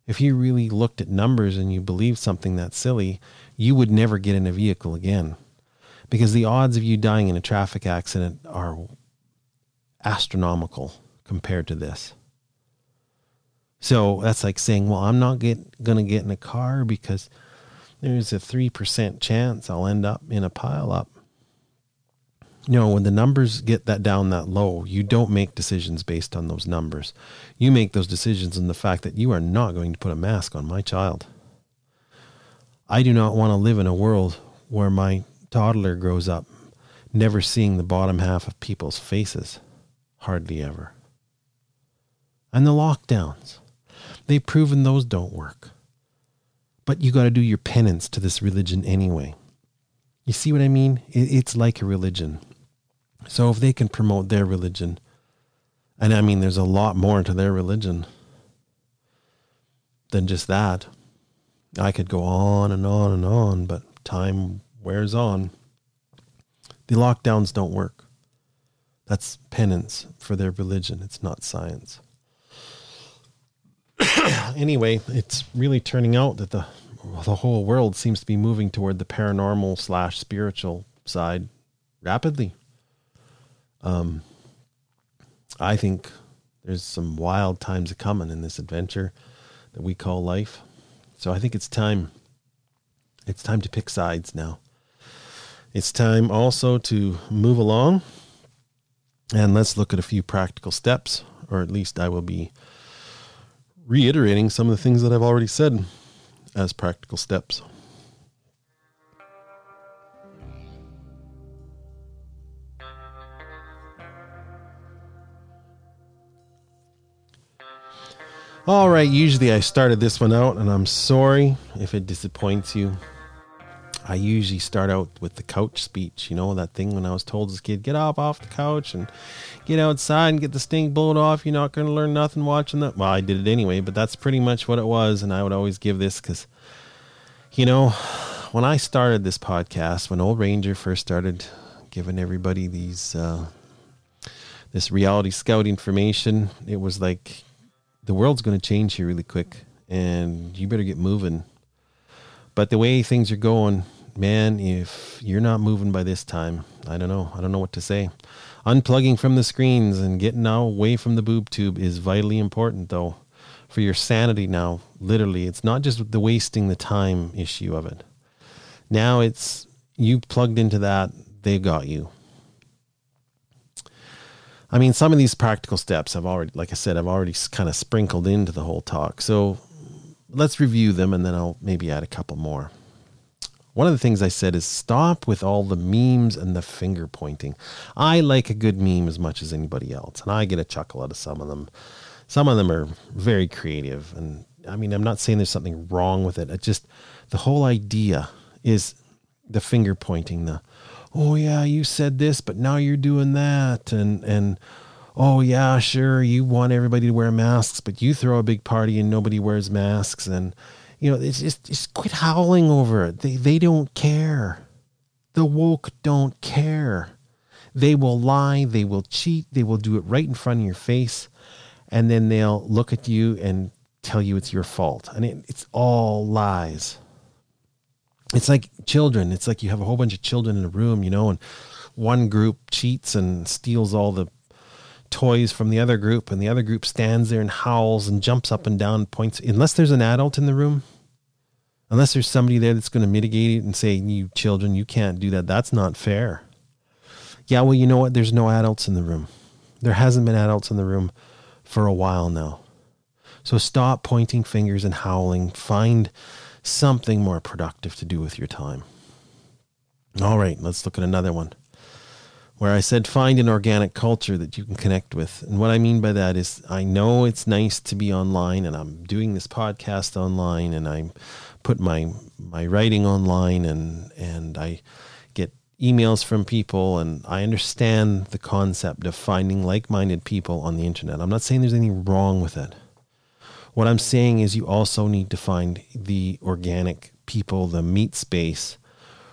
If you really looked at numbers and you believed something that silly, you would never get in a vehicle again, because the odds of you dying in a traffic accident are astronomical compared to this. So that's like saying, well, I'm not get, gonna get in a car because there's a three percent chance I'll end up in a pileup. You know, when the numbers get that down that low, you don't make decisions based on those numbers. You make those decisions on the fact that you are not going to put a mask on my child. I do not want to live in a world where my toddler grows up never seeing the bottom half of people's faces, hardly ever. And the lockdowns, they've proven those don't work. But you got to do your penance to this religion anyway. You see what I mean? It's like a religion. So if they can promote their religion, and I mean, there's a lot more to their religion than just that. I could go on and on and on, but time wears on. The lockdowns don't work. That's penance for their religion. It's not science. Anyway, it's really turning out that the the whole world seems to be moving toward the paranormal slash spiritual side rapidly. Um, I think there's some wild times a coming in this adventure that we call life. So I think it's time. It's time to pick sides now. It's time also to move along, and let's look at a few practical steps, or at least I will be reiterating some of the things that I've already said as practical steps. All right, usually I started this one out, and I'm sorry if it disappoints you. I usually start out with the couch speech, you know, that thing when I was told as a kid, get up off the couch and get outside and get the stink blown off. You're not going to learn nothing watching that. Well, I did it anyway, but that's pretty much what it was. And I would always give this because, you know, when I started this podcast, when Old Ranger first started giving everybody these, uh, this reality scout information, it was like, the world's going to change here really quick and you better get moving. But the way things are going, man, if you're not moving by this time, I don't know. I don't know what to say. Unplugging from the screens and getting away from the boob tube is vitally important, though, for your sanity now. Literally, it's not just the wasting the time issue of it. Now it's you plugged into that, they've got you. I mean, some of these practical steps I've already, like I said, I've already kind of sprinkled into the whole talk. So let's review them, and then I'll maybe add a couple more. One of the things I said is stop with all the memes and the finger pointing. I like a good meme as much as anybody else, and I get a chuckle out of some of them. Some of them are very creative, and I mean, I'm not saying there's something wrong with it. It just, the whole idea is the finger pointing, the, oh yeah, you said this, but now you're doing that, and and oh yeah, sure, you want everybody to wear masks, but you throw a big party and nobody wears masks. And, you know, it's just, just quit howling over it. They, they don't care. The woke don't care. They will lie. They will cheat. They will do it right in front of your face. And then they'll look at you and tell you it's your fault. And it, it's all lies. It's like children. It's like you have a whole bunch of children in a room, you know, and one group cheats and steals all the toys from the other group, and the other group stands there and howls and jumps up and down and points. Unless there's an adult in the room, unless there's somebody there that's going to mitigate it and say, you children, you can't do that. That's not fair. Yeah, well, you know what? There's no adults in the room. There hasn't been adults in the room for a while now. So stop pointing fingers and howling. Find something more productive to do with your time. All right, let's look at another one where I said find an organic culture that you can connect with. And what I mean by that is I know it's nice to be online, and I'm doing this podcast online, and I put my my writing online, and and I get emails from people, and I understand the concept of finding like-minded people on the internet. I'm not saying there's anything wrong with it. What I'm saying is you also need to find the organic people, the meat space,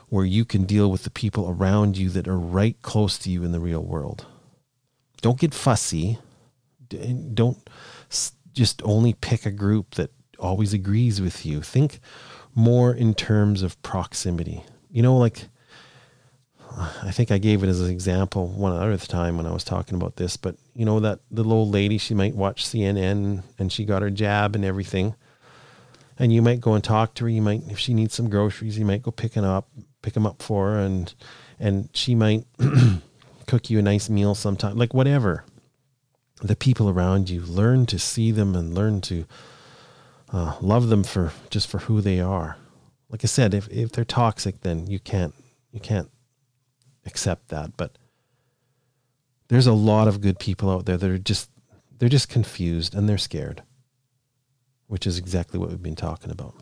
where you can deal with the people around you that are right close to you in the real world. Don't get fussy. Don't just only pick a group that always agrees with you. Think more in terms of proximity. You know, like, I think I gave it as an example one other time when I was talking about this, but you know, that little old lady, she might watch C N N and she got her jab and everything. And you might go and talk to her. You might, if she needs some groceries, you might go pick them up, pick them up for her. And, and she might cook you a nice meal sometime, like whatever. The people around you, learn to see them and learn to uh, love them for just for who they are. Like I said, if, if they're toxic, then you can't, you can't accept that. But there's a lot of good people out there that are just, they're just confused and they're scared, which is exactly what we've been talking about.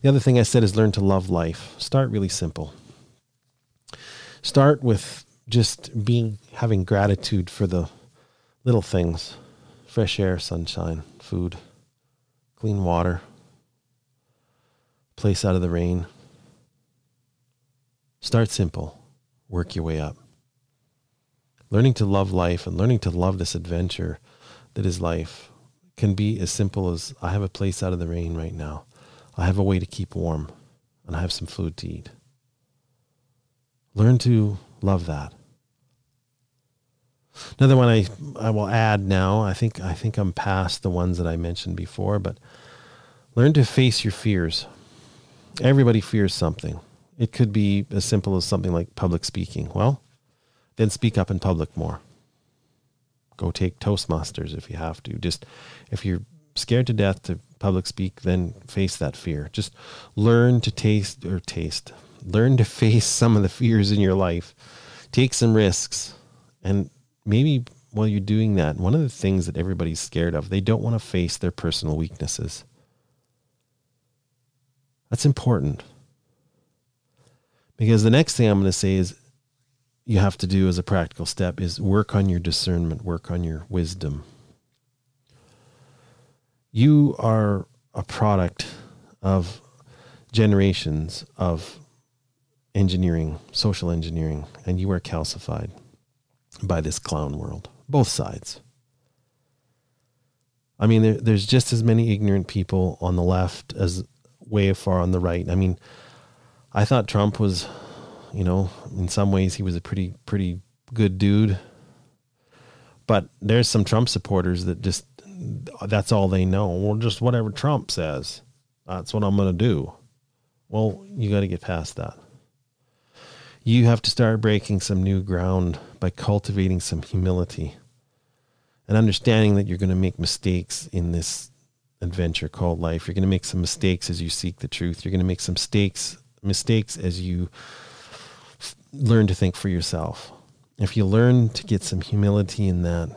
The other thing I said is learn to love life. Start really simple. Start with just being, having gratitude for the little things: fresh air, sunshine, food, clean water, place out of the rain. Start simple. Work your way up. Learning to love life and learning to love this adventure that is life can be as simple as, I have a place out of the rain right now. I have a way to keep warm, and I have some food to eat. Learn to love that. Another one I, I will add now, I think, I think I'm past the ones that I mentioned before, but learn to face your fears. Everybody fears something. It could be as simple as something like public speaking. Well, then speak up in public more. Go take Toastmasters if you have to. Just if you're scared to death to public speak, then face that fear. Just learn to taste or taste. Learn to face some of the fears in your life. Take some risks. And maybe while you're doing that, one of the things that everybody's scared of, they don't want to face their personal weaknesses. That's important. Because the next thing I'm going to say is, you have to do as a practical step is work on your discernment, work on your wisdom. You are a product of generations of engineering, social engineering, and you are calcified by this clown world, both sides. I mean, there, there's just as many ignorant people on the left as way far on the right. I mean, I thought Trump was, you know, in some ways he was a pretty, pretty good dude, but there's some Trump supporters that just, that's all they know. Well, just whatever Trump says, that's what I'm going to do. Well, you got to get past that. You have to start breaking some new ground by cultivating some humility and understanding that you're going to make mistakes in this adventure called life. You're going to make some mistakes as you seek the truth. You're going to make some mistakes, mistakes as you learn to think for yourself. If you learn to get some humility in that,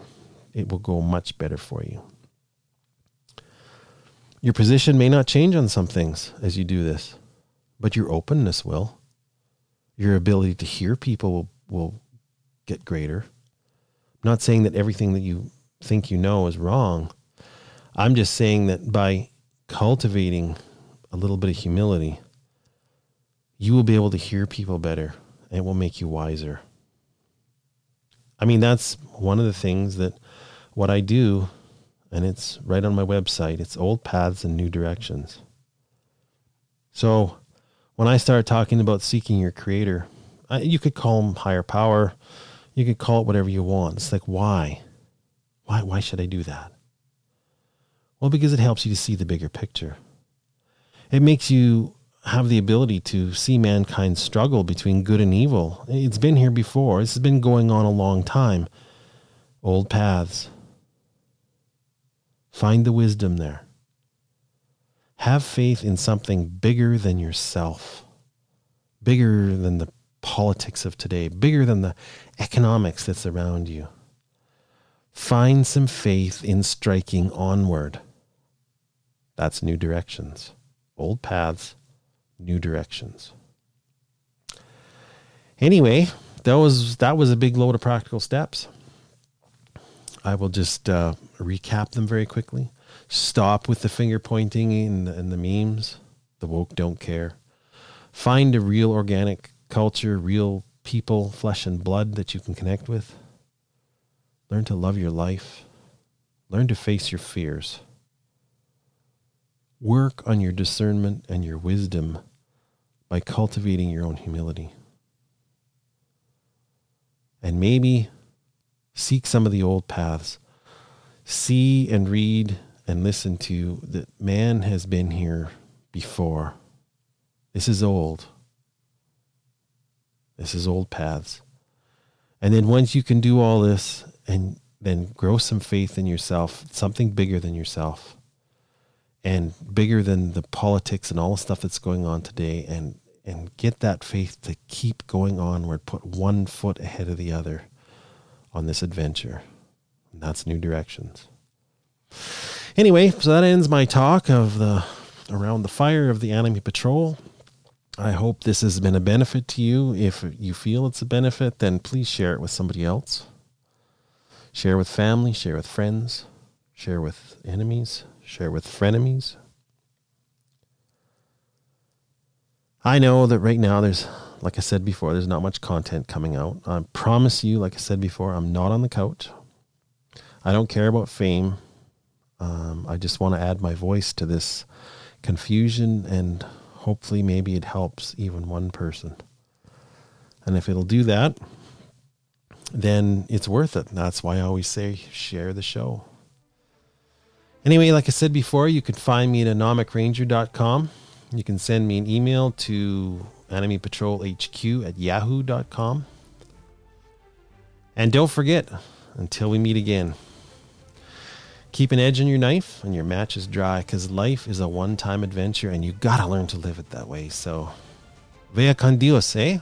it will go much better for you. Your position may not change on some things as you do this, but your openness will. Your ability to hear people will, will get greater. I'm not saying that everything that you think you know is wrong. I'm just saying that by cultivating a little bit of humility, you will be able to hear people better. It will make you wiser. I mean, that's one of the things that what I do, and it's right on my website. It's Old Paths and New Directions. So when I start talking about seeking your creator, I, you could call him higher power. You could call it whatever you want. It's like, why? Why, why should I do that? Well, because it helps you to see the bigger picture. It makes you have the ability to see mankind's struggle between good and evil. It's been here before. This has been going on a long time. Old paths. Find the wisdom there. Have faith in something bigger than yourself, bigger than the politics of today, bigger than the economics that's around you. Find some faith in striking onward. That's new directions. Old paths, new directions. Anyway, that was that was a big load of practical steps. I will just uh, recap them very quickly. Stop with the finger pointing and the, and the memes. The woke don't care. Find a real organic culture, real people, flesh and blood that you can connect with. Learn to love your life. Learn to face your fears. Work on your discernment and your wisdom by cultivating your own humility. And maybe seek some of the old paths. See and read and listen to that man has been here before. This is old. This is old paths. And then once you can do all this, and then grow some faith in yourself, something bigger than yourself and bigger than the politics and all the stuff that's going on today, and, and get that faith to keep going onward, put one foot ahead of the other on this adventure. And that's new directions. Anyway, so that ends my talk of the Around the Fire of the Enemy Patrol. I hope this has been a benefit to you. If you feel it's a benefit, then please share it with somebody else. Share with family, share with friends, share with enemies, share with frenemies. I know that right now there's, like I said before, there's not much content coming out. I promise you, like I said before, I'm not on the couch. I don't care about fame. Um, I just want to add my voice to this confusion, and hopefully maybe it helps even one person. And if it'll do that, then it's worth it. That's why I always say share the show. Anyway, like I said before, you can find me at anomic ranger dot com. You can send me an email to enemy patrol h q at yahoo dot com. And don't forget, until we meet again, keep an edge on your knife and your match is dry, because life is a one-time adventure and you gotta learn to live it that way. So, vea con Dios, eh?